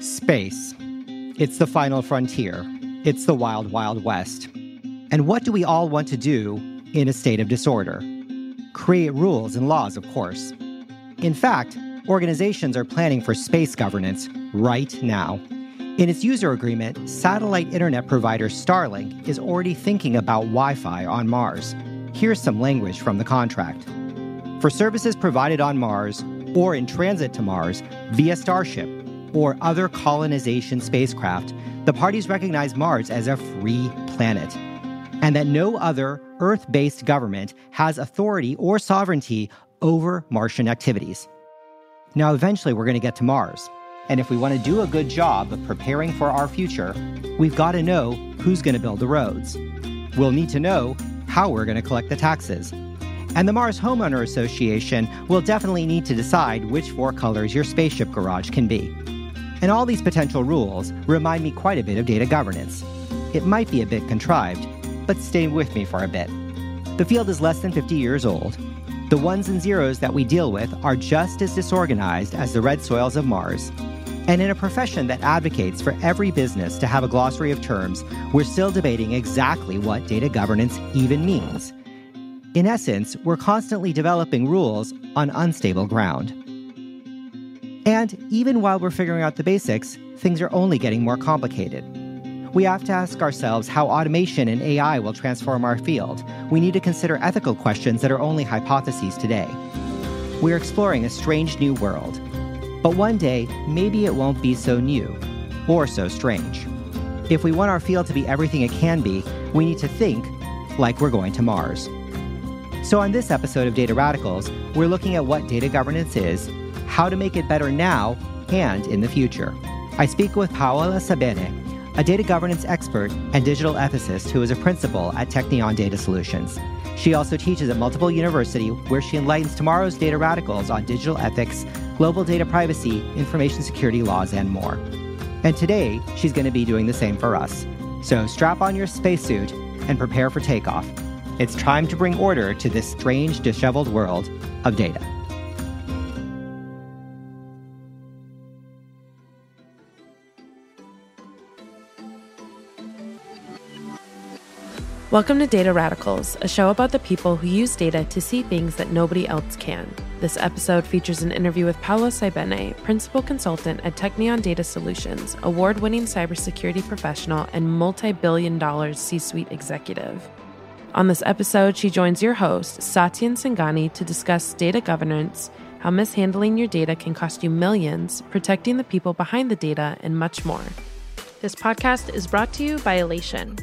Space. It's the final frontier. It's the wild, wild west. And what do we all want to do in a state of disorder? Create rules and laws, of course. In fact, organizations are planning for space governance right now. In its user agreement, satellite internet provider Starlink is already thinking about Wi-Fi on Mars. Here's some language from the contract. For services provided on Mars or in transit to Mars via Starship or other colonization spacecraft, the parties recognize Mars as a free planet, and that no other Earth-based government has authority or sovereignty over Martian activities. Now, eventually, we're going to get to Mars. And if we want to do a good job of preparing for our future, we've got to know who's going to build the roads. We'll need to know how we're going to collect the taxes. And the Mars Homeowner Association will definitely need to decide which four colors your spaceship garage can be. And all these potential rules remind me quite a bit of data governance. It might be a bit contrived, but stay with me for a bit. The field is less than 50 years old. The ones and zeros that we deal with are just as disorganized as the red soils of Mars. And in a profession that advocates for every business to have a glossary of terms, we're still debating exactly what data governance even means. In essence, we're constantly developing rules on unstable ground. And even while we're figuring out the basics, things are only getting more complicated. We have to ask ourselves how automation and AI will transform our field. We need to consider ethical questions that are only hypotheses today. We're exploring a strange new world. But one day, maybe it won't be so new or so strange. If we want our field to be everything it can be, we need to think like we're going to Mars. So on this episode of Data Radicals, we're looking at what data governance is, how to make it better now and in the future. I speak with Paola Saibene, a data governance expert and digital ethicist who is a principal at Teknion Data Solutions. She also teaches at multiple universities, where she enlightens tomorrow's data radicals on digital ethics, global data privacy, information security laws, and more. And today, she's going to be doing the same for us. So strap on your spacesuit and prepare for takeoff. It's time to bring order to this strange, disheveled world of data. Welcome to Data Radicals, a show about the people who use data to see things that nobody else can. This episode features an interview with Paola Saibene, principal consultant at Teknion Data Solutions, award-winning cybersecurity professional and multi-billion-dollar C-suite executive. On this episode, she joins your host, Satyan Sangani, to discuss data governance, how mishandling your data can cost you millions, protecting the people behind the data, and much more. This podcast is brought to you by Alation.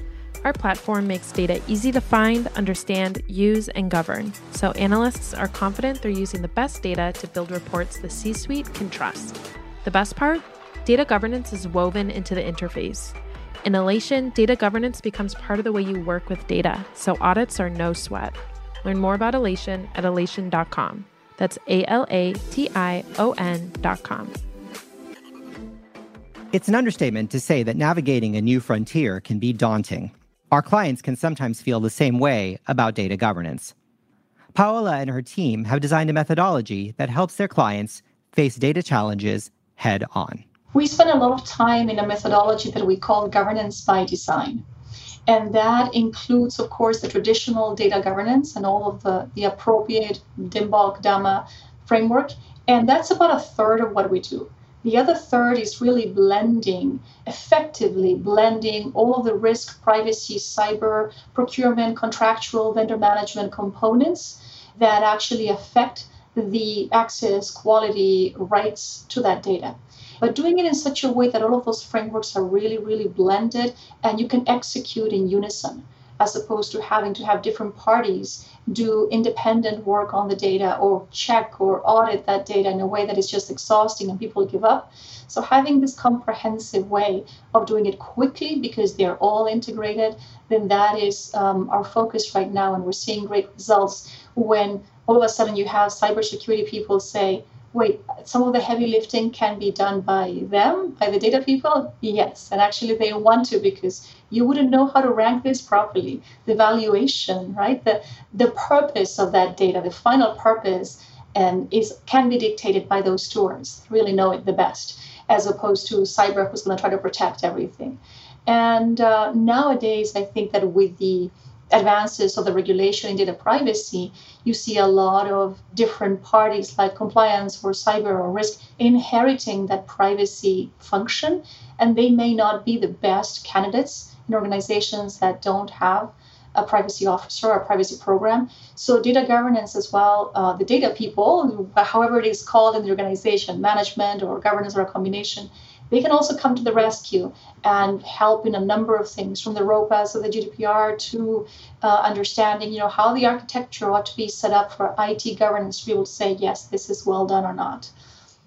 Our platform makes data easy to find, understand, use, and govern, so analysts are confident they're using the best data to build reports the C-suite can trust. The best part? Data governance is woven into the interface. In Alation, data governance becomes part of the way you work with data, so audits are no sweat. Learn more about Alation at alation.com. That's Alation.com. It's an understatement to say that navigating a new frontier can be daunting. Our clients can sometimes feel the same way about data governance. Paola and her team have designed a methodology that helps their clients face data challenges head on. We spend a lot of time in a methodology that we call governance by design. And that includes, of course, the traditional data governance and all of the appropriate DIMBOK, DAMA framework. And that's about a third of what we do. The other third is really effectively blending all of the risk, privacy, cyber, procurement, contractual, vendor management components that actually affect the access, quality, rights to that data. But doing it in such a way that all of those frameworks are really, really blended and you can execute in unison, as opposed to having to have different parties do independent work on the data or check or audit that data in a way that is just exhausting and people give up. So having this comprehensive way of doing it quickly because they're all integrated, then that is our focus right now. And we're seeing great results when all of a sudden you have cybersecurity people say, wait, some of the heavy lifting can be done by them, by the data people? Yes, and actually they want to because you wouldn't know how to rank this properly. The valuation, right? The purpose of that data, the final purpose, can be dictated by those stewards, really know it the best. as opposed to cyber, who's going to try to protect everything. And nowadays, I think that with the advances of the regulation in data privacy, you see a lot of different parties like compliance or cyber or risk inheriting that privacy function, and they may not be the best candidates in organizations that don't have a privacy officer or a privacy program. So data governance as well, the data people, however it is called in the organization, management or governance or a combination, they can also come to the rescue and help in a number of things, from the ROPAs to the GDPR to understanding, how the architecture ought to be set up for IT governance. We will say, yes, this is well done or not.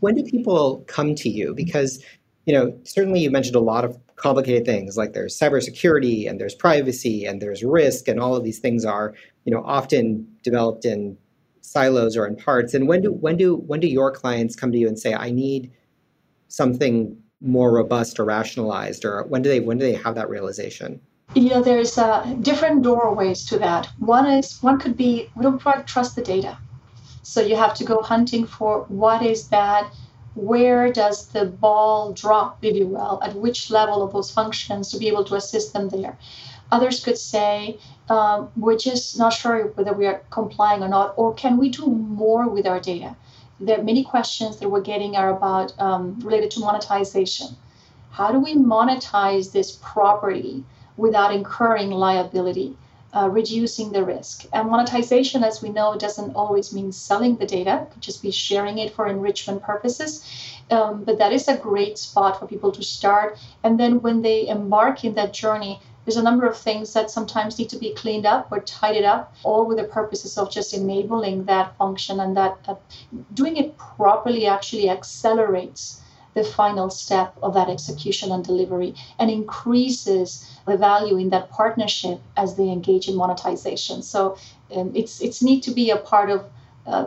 When do people come to you? Because, certainly you mentioned a lot of complicated things, like there's cybersecurity and there's privacy and there's risk, and all of these things are, often developed in silos or in parts. And when do your clients come to you and say, I need something more robust or rationalized, or when do they have that realization? There's different doorways to that. One could be, we don't quite trust the data, so you have to go hunting for what is that, where does the ball drop, if you will, at which level of those functions to be able to assist them there. Others could say, we're just not sure whether we are complying or not, or can we do more with our data. There are many questions that we're getting are about related to monetization. How do we monetize this property without incurring liability, reducing the risk? And monetization, as we know, doesn't always mean selling the data. It could just be sharing it for enrichment purposes. But that is a great spot for people to start. And then when they embark in that journey, there's a number of things that sometimes need to be cleaned up or tidied up, all with the purposes of just enabling that function, and that doing it properly actually accelerates the final step of that execution and delivery and increases the value in that partnership as they engage in monetization. So it's need to be a part of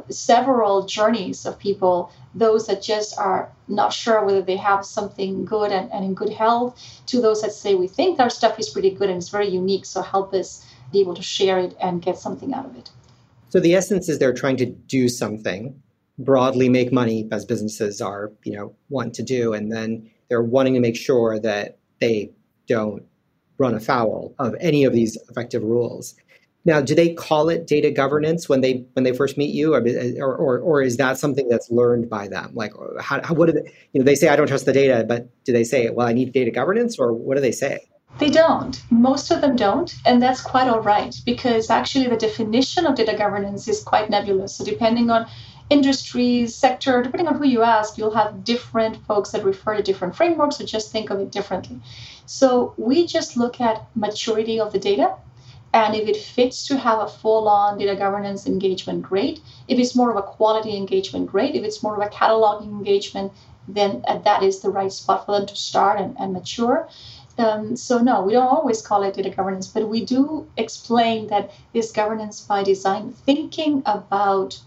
several journeys of people, those that just are not sure whether they have something good and in good health, to those that say, we think our stuff is pretty good and it's very unique, so help us be able to share it and get something out of it. So the essence is they're trying to do something, broadly make money, as businesses are, want to do, and then they're wanting to make sure that they don't run afoul of any of these effective rules. Now, do they call it data governance when they first meet you, or is that something that's learned by them? Like, what do they? They say I don't trust the data, but do they say, well, I need data governance, or what do they say? They don't. Most of them don't, and that's quite all right, because actually the definition of data governance is quite nebulous. So depending on industries, sector, depending on who you ask, you'll have different folks that refer to different frameworks or just think of it differently. So we just look at maturity of the data. And if it fits to have a full-on data governance engagement, great. If it's more of a quality engagement, great. If it's more of a cataloging engagement, then that is the right spot for them to start and mature. So no, we don't always call it data governance, but we do explain that this governance by design, thinking about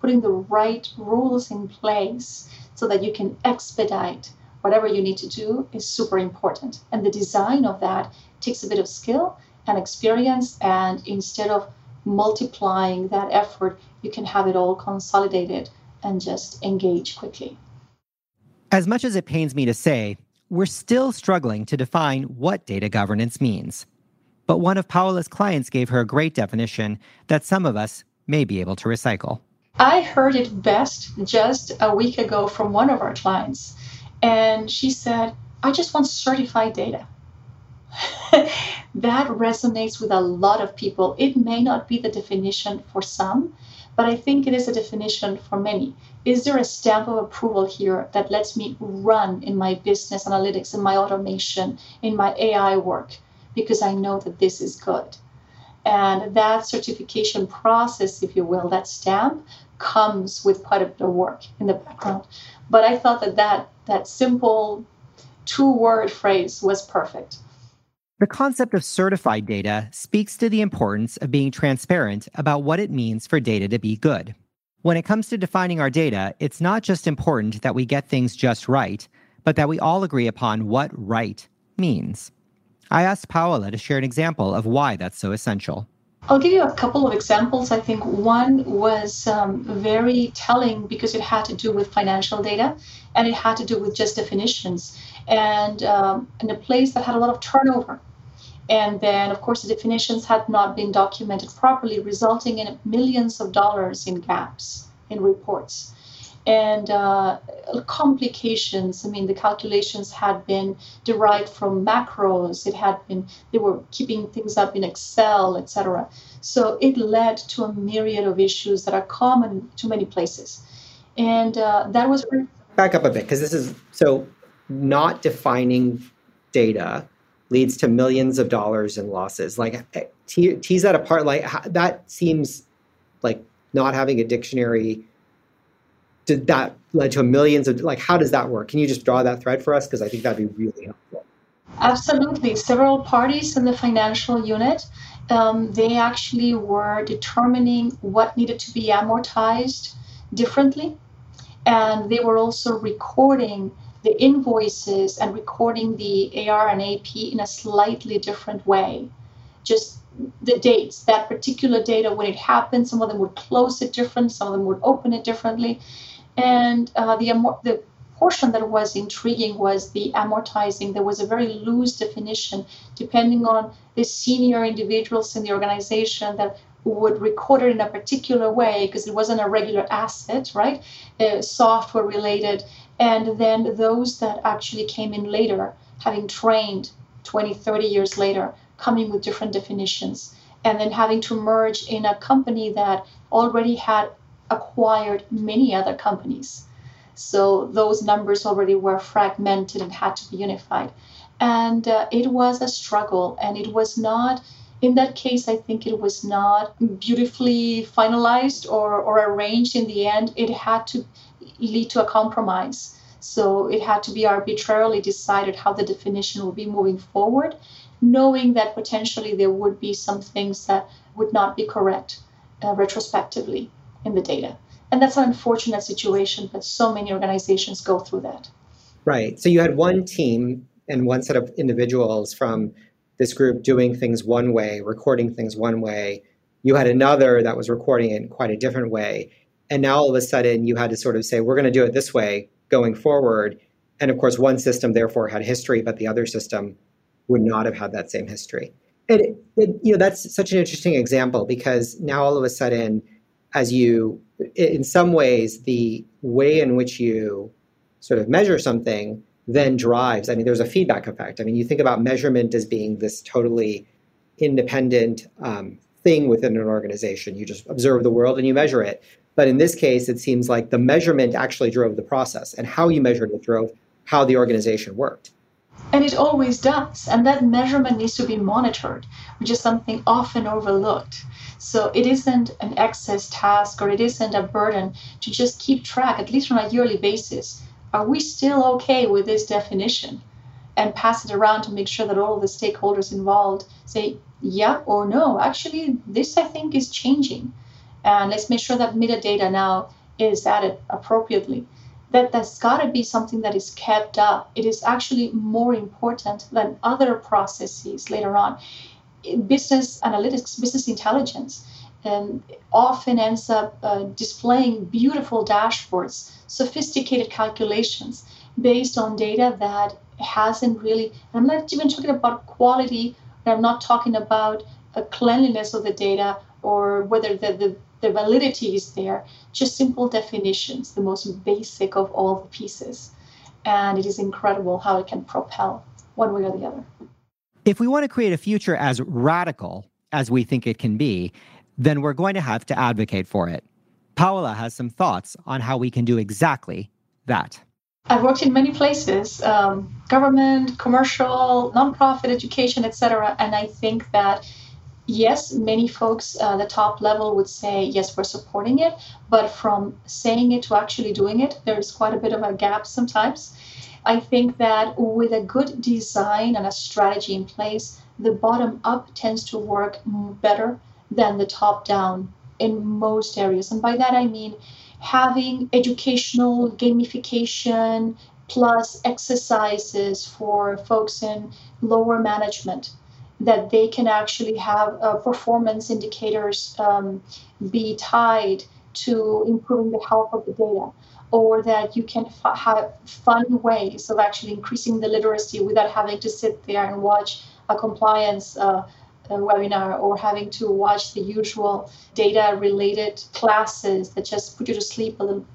putting the right rules in place so that you can expedite whatever you need to do, is super important. And the design of that takes a bit of skill and experience, and instead of multiplying that effort, you can have it all consolidated and just engage quickly. As much as it pains me to say, we're still struggling to define what data governance means. But one of Paola's clients gave her a great definition that some of us may be able to recycle. I heard it best just a week ago from one of our clients, and she said, I just want certified data. That resonates with a lot of people. It may not be the definition for some, but I think it is a definition for many. Is there a stamp of approval here that lets me run in my business analytics, in my automation, in my AI work, because I know that this is good? And that certification process, if you will, that stamp comes with quite a bit of work in the background. But I thought that simple two-word phrase was perfect. The concept of certified data speaks to the importance of being transparent about what it means for data to be good. When it comes to defining our data, it's not just important that we get things just right, but that we all agree upon what right means. I asked Paola to share an example of why that's so essential. I'll give you a couple of examples. I think one was very telling because it had to do with financial data and it had to do with just definitions and in a place that had a lot of turnover. And then, of course, the definitions had not been documented properly, resulting in millions of dollars in gaps in reports and complications. I mean, the calculations had been derived from macros. It had been, they were keeping things up in Excel, etc. So it led to a myriad of issues that are common to many places. And that was... Back up a bit, because this is, so not defining data leads to millions of dollars in losses. Like, tease that apart. Like, that seems like not having a dictionary, did that led to millions of, like, how does that work? Can you just draw that thread for us? Because I think that'd be really helpful. Absolutely. Several parties in the financial unit, they actually were determining what needed to be amortized differently. And they were also recording the invoices and recording the AR and AP in a slightly different way. Just the dates, that particular data when it happened, some of them would close it different, some of them would open it differently. And the portion that was intriguing was the amortizing. There was a very loose definition depending on the senior individuals in the organization that would record it in a particular way because it wasn't a regular asset, right? Software related. And then those that actually came in later, having trained 20, 30 years later, coming with different definitions, and then having to merge in a company that already had acquired many other companies. So those numbers already were fragmented and had to be unified. And it was a struggle, and it was not, in that case, I think it was not beautifully finalized or arranged in the end. It had to lead to a compromise. So it had to be arbitrarily decided how the definition would be moving forward, knowing that potentially there would be some things that would not be correct retrospectively in the data. And that's an unfortunate situation, but so many organizations go through that. Right. So you had one team and one set of individuals from this group doing things one way, recording things one way. You had another that was recording it in quite a different way. And now all of a sudden you had to sort of say, we're going to do it this way going forward. And of course, one system therefore had history, but the other system would not have had that same history. And you know, that's such an interesting example because now all of a sudden, as you, in some ways, the way in which you sort of measure something then drives, I mean, there's a feedback effect. I mean, you think about measurement as being this totally independent thing within an organization. You just observe the world and you measure it. But in this case, it seems like the measurement actually drove the process, and how you measured it drove how the organization worked. And it always does. And that measurement needs to be monitored, which is something often overlooked. So it isn't an excess task or it isn't a burden to just keep track, at least on a yearly basis. Are we still okay with this definition? And pass it around to make sure that all the stakeholders involved say, yeah or no, actually, this I think is changing. And let's make sure that metadata now is added appropriately. That's got to be something that is kept up. It is actually more important than other processes later on. Business analytics, business intelligence, and often ends up displaying beautiful dashboards, sophisticated calculations based on data that hasn't really, I'm not even talking about quality, I'm not talking about cleanliness of the data or whether the validity is there, just simple definitions, the most basic of all the pieces. And it is incredible how it can propel one way or the other. If we want to create a future as radical as we think it can be, then we're going to have to advocate for it. Paola has some thoughts on how we can do exactly that. I've worked in many places, government, commercial, nonprofit, education, etc. And I think that yes, many folks at the top level would say, yes, we're supporting it. But from saying it to actually doing it, there's quite a bit of a gap sometimes. I think that with a good design and a strategy in place, the bottom up tends to work better than the top down in most areas. And by that, I mean having educational gamification plus exercises for folks in lower management. that they can actually have performance indicators be tied to improving the health of the data, or that you can have fun ways of actually increasing the literacy without having to sit there and watch a compliance webinar or having to watch the usual data-related classes that just put you to sleep a little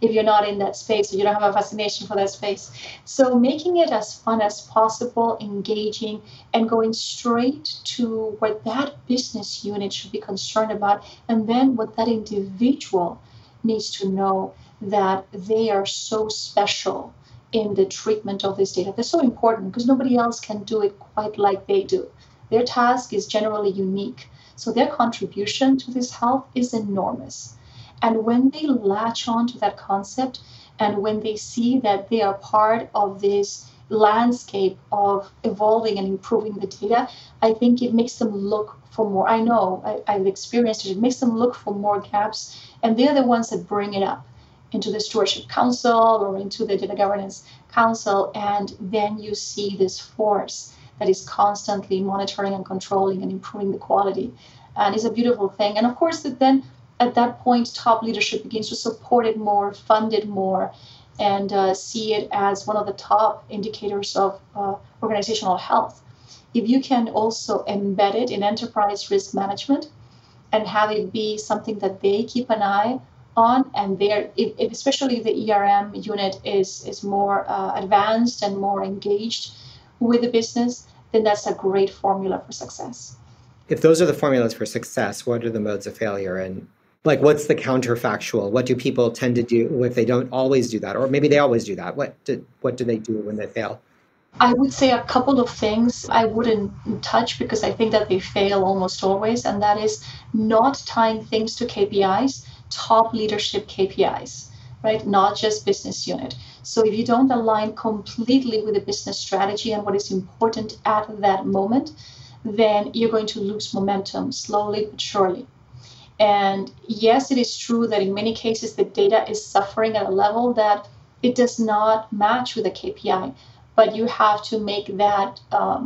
if you're not in that space or you don't have a fascination for that space. So making it as fun as possible, engaging, and going straight to what that business unit should be concerned about, and then what that individual needs to know that they are so special in the treatment of this data. They're so important because nobody else can do it quite like they do. Their task is generally unique. So their contribution to this health is enormous. And when they latch on to that concept, and when they see that they are part of this landscape of evolving and improving the data, I think it makes them look for more. I know, I've experienced it. It makes them look for more gaps. And they're the ones that bring it up into the Stewardship Council or into the Data Governance Council. And then you see this force that is constantly monitoring and controlling and improving the quality. And it's a beautiful thing. And of course, that then at that point, top leadership begins to support it more, fund it more, and see it as one of the top indicators of organizational health. If you can also embed it in enterprise risk management and have it be something that they keep an eye on, and they're, if especially the ERM unit is more advanced and more engaged with the business, then that's a great formula for success. If those are the formulas for success, what are the modes of failure? And like, what's the counterfactual? What do people tend to do if they don't always do that? Or maybe they always do that. What do they do when they fail? I would say a couple of things I wouldn't touch because I think that they fail almost always. And that is not tying things to KPIs, top leadership KPIs, right? Not just business unit. So if you don't align completely with the business strategy and what is important at that moment, then you're going to lose momentum slowly but surely. And yes, it is true that in many cases, the data is suffering at a level that it does not match with a KPI, but you have to make that,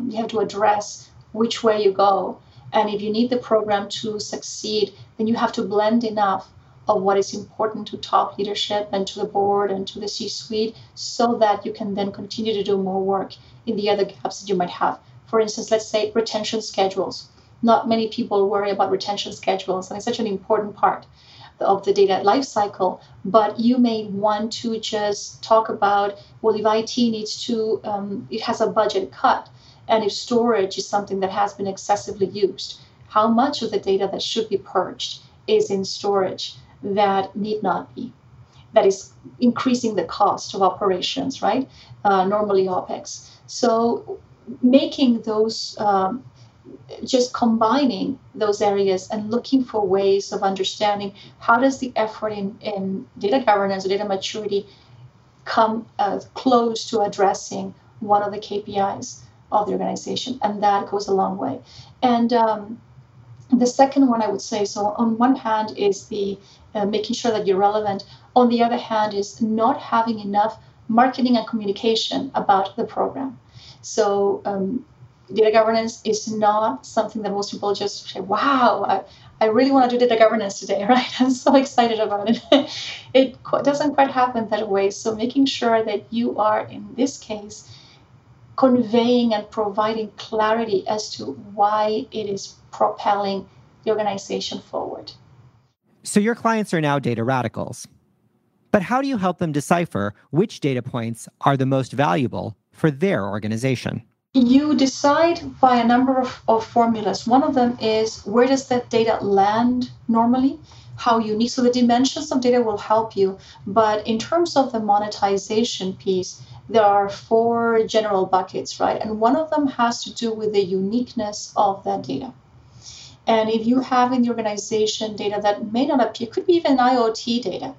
you have to address which way you go. And if you need the program to succeed, then you have to blend enough of what is important to top leadership and to the board and to the C-suite so that you can then continue to do more work in the other gaps that you might have. For instance, let's say retention schedules. Not many people worry about retention schedules, and it's such an important part of the data lifecycle, but you may want to just talk about, well, if IT needs to, it has a budget cut, and if storage is something that has been excessively used, how much of the data that should be purged is in storage that need not be, that is increasing the cost of operations, right? Normally OPEX. So making those, just combining those areas and looking for ways of understanding how does the effort in data governance or data maturity come close to addressing one of the KPIs of the organization, and that goes a long way. And the second one I would say, so on one hand is the making sure that you're relevant. On the other hand is not having enough marketing and communication about the program. So data governance is not something that most people just say, wow, I really want to do data governance today, right? I'm so excited about it. It doesn't quite happen that way. So making sure that you are, in this case, conveying and providing clarity as to why it is propelling the organization forward. So your clients are now data radicals. But how do you help them decipher which data points are the most valuable for their organization? You decide by a number of formulas. One of them is, where does that data land normally? How unique? So the dimensions of data will help you. But in terms of the monetization piece, there are four general buckets, right? And one of them has to do with the uniqueness of that data. And if you have in the organization data that may not appear, could be even IoT data,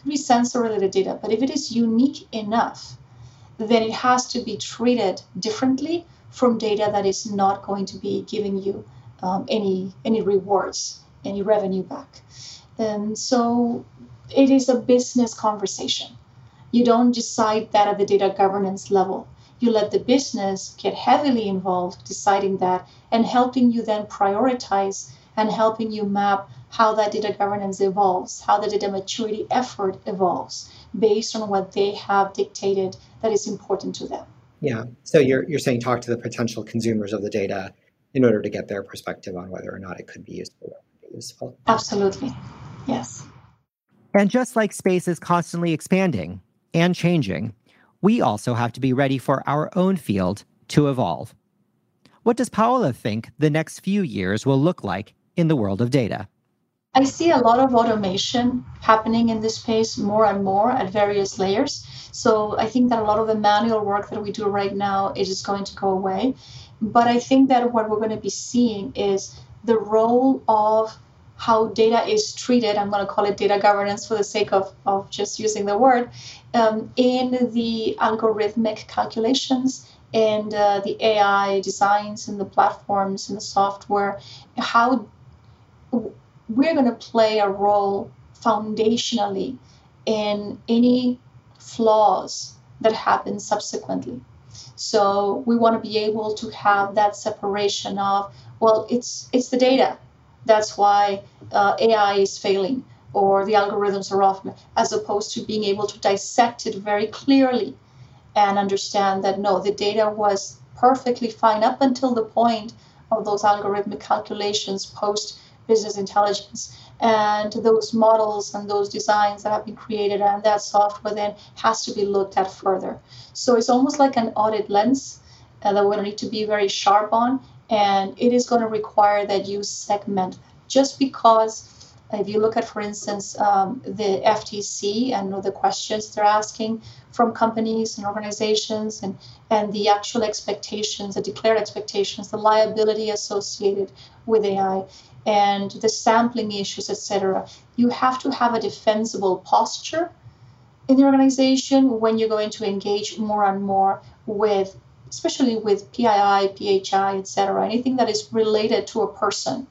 could be sensor-related data, but if it is unique enough, then it has to be treated differently from data that is not going to be giving you any rewards, any revenue back. And so it is a business conversation. You don't decide that at the data governance level. you let the business get heavily involved deciding that and helping you then prioritize and helping you map how that data governance evolves, how the data maturity effort evolves based on what they have dictated that is important to them. Yeah. So you're saying talk to the potential consumers of the data in order to get their perspective on whether or not it could be useful or useful. Absolutely. Yes. And just like space is constantly expanding and changing, we also have to be ready for our own field to evolve. What does Paola think the next few years will look like in the world of data? I see a lot of automation happening in this space more and more at various layers. So I think that a lot of the manual work that we do right now is just going to go away. But I think that what we're going to be seeing is the role of how data is treated. I'm going to call it data governance for the sake of just using the word, in the algorithmic calculations and the AI designs and the platforms and the software, how we're going to play a role foundationally in any flaws that happen subsequently. So we want to be able to have that separation of, well, it's the data. That's why AI is failing or the algorithms are off, as opposed to being able to dissect it very clearly and understand that, no, the data was perfectly fine up until the point of those algorithmic calculations post business intelligence, and those models and those designs that have been created and that software then has to be looked at further. So it's almost like an audit lens that we need to be very sharp on, and it is going to require that you segment. Just because if you look at, for instance, the FTC and the questions they're asking from companies and organizations and the actual expectations, the declared expectations, the liability associated with AI, and the sampling issues, etc. You have to have a defensible posture in the organization when you're going to engage more and more with, especially with PII, PHI, etc., anything that is related to a person,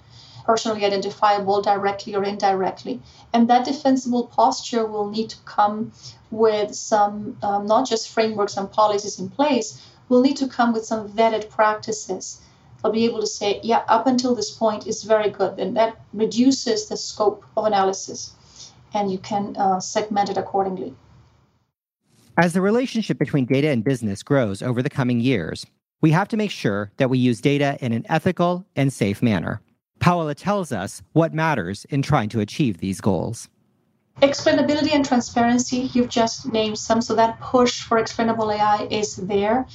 personally identifiable directly or indirectly. And that defensible posture will need to come with some, not just frameworks and policies in place, will need to come with some vetted practices. I'll be able to say, yeah, up until this point is very good, and that reduces the scope of analysis, and you can segment it accordingly. As the relationship between data and business grows over the coming years, we have to make sure that we use data in an ethical and safe manner. Paola tells us what matters in trying to achieve these goals. Explainability and transparency, you've just named some, so that push for explainable AI is there.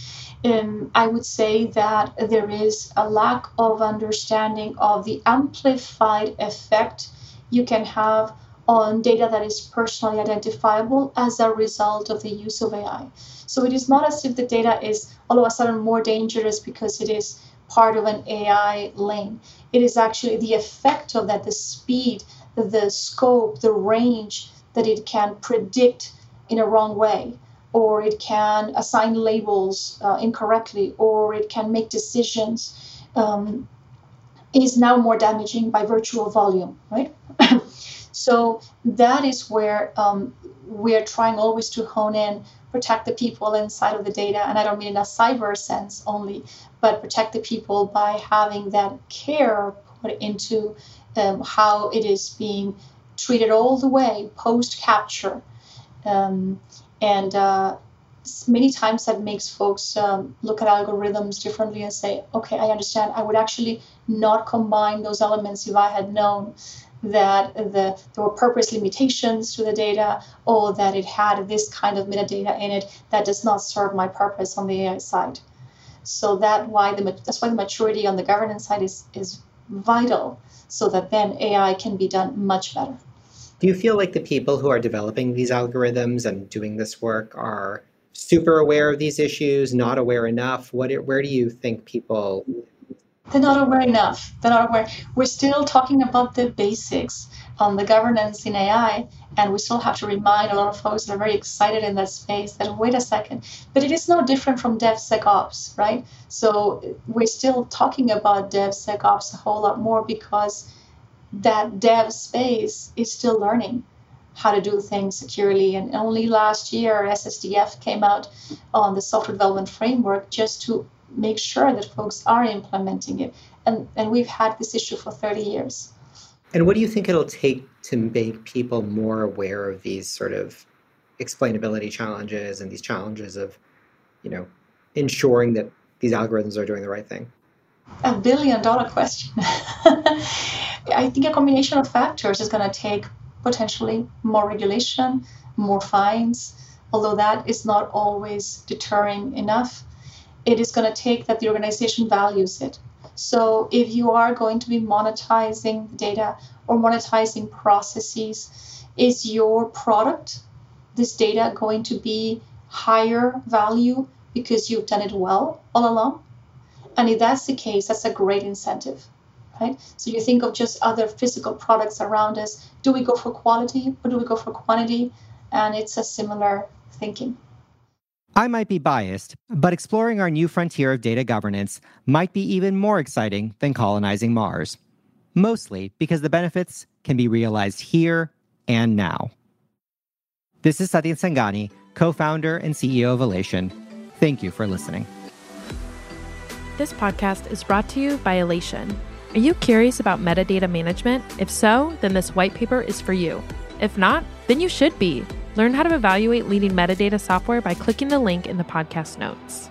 I would say that there is a lack of understanding of the amplified effect you can have on data that is personally identifiable as a result of the use of AI. So it is not as if the data is all of a sudden more dangerous because it is part of an AI lane. It is actually the effect of that, the speed, the scope, the range that it can predict in a wrong way, or it can assign labels incorrectly, or it can make decisions, is now more damaging by virtue of volume, right? So that is where we're trying always to hone in, protect the people inside of the data, and I don't mean in a cyber sense only, but protect the people by having that care put into how it is being treated all the way post-capture. And many times that makes folks look at algorithms differently and say, okay, I understand. I would actually not combine those elements if I had known that there were purpose limitations to the data or that it had this kind of metadata in it that does not serve my purpose on the AI side. So that's why the maturity on the governance side is vital, so that then AI can be done much better. Do you feel like the people who are developing these algorithms and doing this work are super aware of these issues, not aware enough? Where do you think people... They're not aware enough. They're not aware. We're still talking about the basics on the governance in AI, and we still have to remind a lot of folks that are very excited in that space that, wait a second, but it is no different from DevSecOps, right? So we're still talking about DevSecOps a whole lot more because that dev space is still learning how to do things securely. And only last year, SSDF came out on the software development framework just to make sure that folks are implementing it. And we've had this issue for 30 years. And what do you think it'll take to make people more aware of these sort of explainability challenges and these challenges of, you know, ensuring that these algorithms are doing the right thing? $1 billion question. I think a combination of factors is going to take potentially more regulation, more fines, although that is not always deterring enough. It is going to take that the organization values it. So if you are going to be monetizing data or monetizing processes, is your product, this data, going to be higher value because you've done it well all along? And if that's the case, that's a great incentive, right? So you think of just other physical products around us. Do we go for quality or do we go for quantity? And it's a similar thinking. I might be biased, but exploring our new frontier of data governance might be even more exciting than colonizing Mars, mostly because the benefits can be realized here and now. This is Satyan Sangani, co-founder and CEO of Alation. Thank you for listening. This podcast is brought to you by Alation. Are you curious about metadata management? If so, then this white paper is for you. If not, then you should be. Learn how to evaluate leading metadata software by clicking the link in the podcast notes.